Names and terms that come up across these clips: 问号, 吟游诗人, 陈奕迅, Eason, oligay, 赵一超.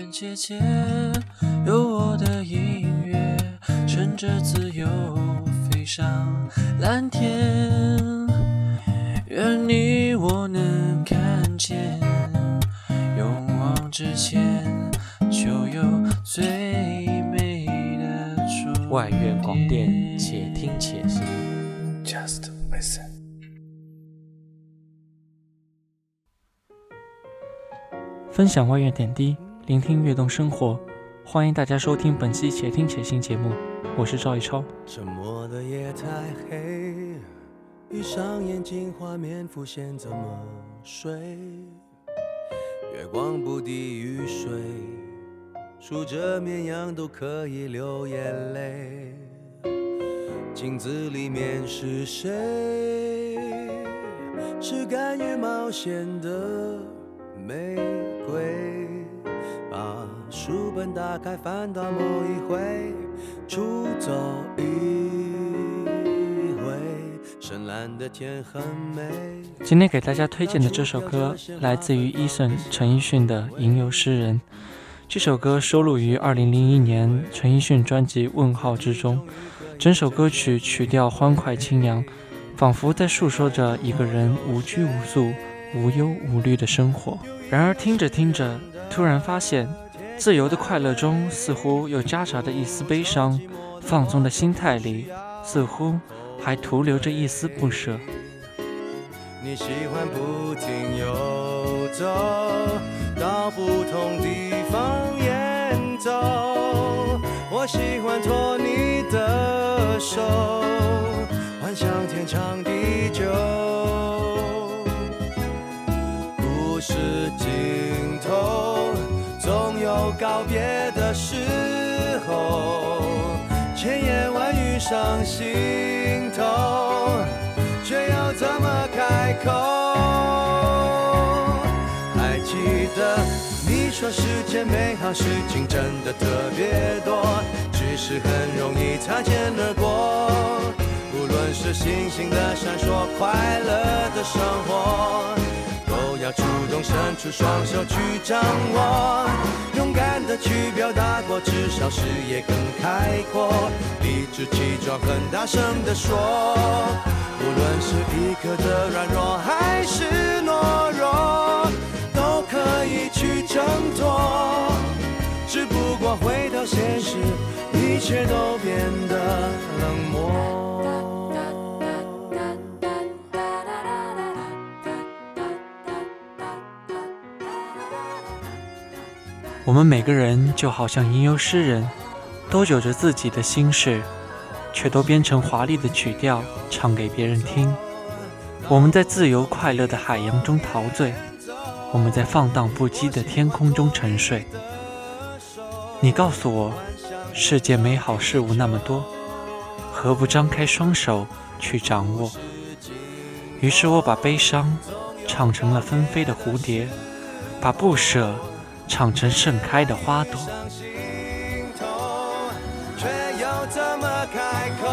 人姐姐，有我的音乐，乘着自由飞上蓝天。愿你我能看见，勇往直前，就有最美的初见。外院广电，且听且行。Just listen。分享外院点滴，聆听跃动生活。欢迎大家收听本期且听且行节目，我是赵一超。沉默的夜太黑，闭上眼睛画面浮现，怎么睡？月光不敌雨水，数着绵羊都可以流眼泪。镜子里面是谁？是甘于冒险的玫瑰，把书本打开，翻到某一回，出走一回。深蓝的天很美。今天给大家推荐的这首歌来自于Eason陈奕迅的《吟游诗人》。这首歌收录于2001年陈奕迅专辑《问号》之中。整首歌曲曲调欢快清扬，仿佛在诉说着一个人无拘无束、无忧无虑的生活。然而听着听着，突然发现自由的快乐中似乎又夹杂着一丝悲伤，放纵的心态里似乎还徒留着一丝不舍。你喜欢不停游走，到不同地方远走，我喜欢托你的手，幻想天长地久。是尽头，总有告别的时候，千言万语上心头，却要怎么开口？还记得你说世间美好事情真的特别多，只是很容易擦肩而过。无论是星星的闪烁，快乐的生活，要主动伸出双手去掌握，勇敢的去表达过，至少视野更开阔，理直气壮很大声的说，无论是一刻的软弱还是懦弱，都可以去挣脱，只不过回到现实，一切都变得冷漠。我们每个人就好像吟游诗人，都有着自己的心事，却都编成华丽的曲调唱给别人听。我们在自由快乐的海洋中陶醉，我们在放荡不羁的天空中沉睡。你告诉我，世界美好事物那么多，何不张开双手去掌握？于是我把悲伤唱成了纷飞的蝴蝶，把不舍唱成盛开的花朵。却又怎么开口？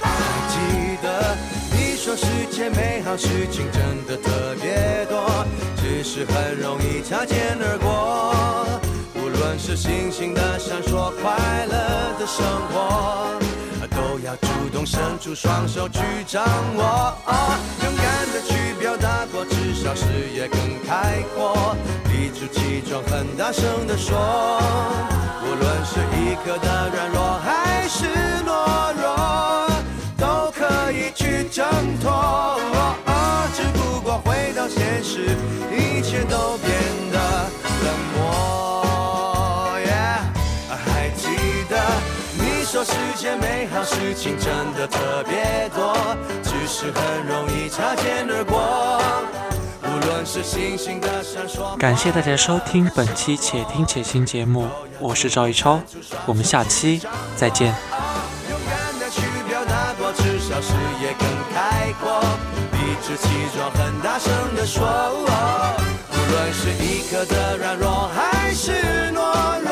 还记得你说世界美好事情真的特别多，只是很容易擦肩而过。无论是星星的闪烁，快乐的生活，都要主动伸出双手去掌握，勇敢的去表达过，至少视野更开阔，理直气壮很大声的说，无论是一刻的软弱还是懦弱，都可以去挣脱，只不过回到现实，一切都变得冷漠。还记得说世界美好事情真的特别多，只是很容易擦肩而过。无论是星星的闪烁。感谢大家收听本期且听且行节目，我是赵一超，我们下期再见。勇敢的去表达过，至少视野更开阔，理直气壮很大声的说，无论是一刻的软弱还是懦弱，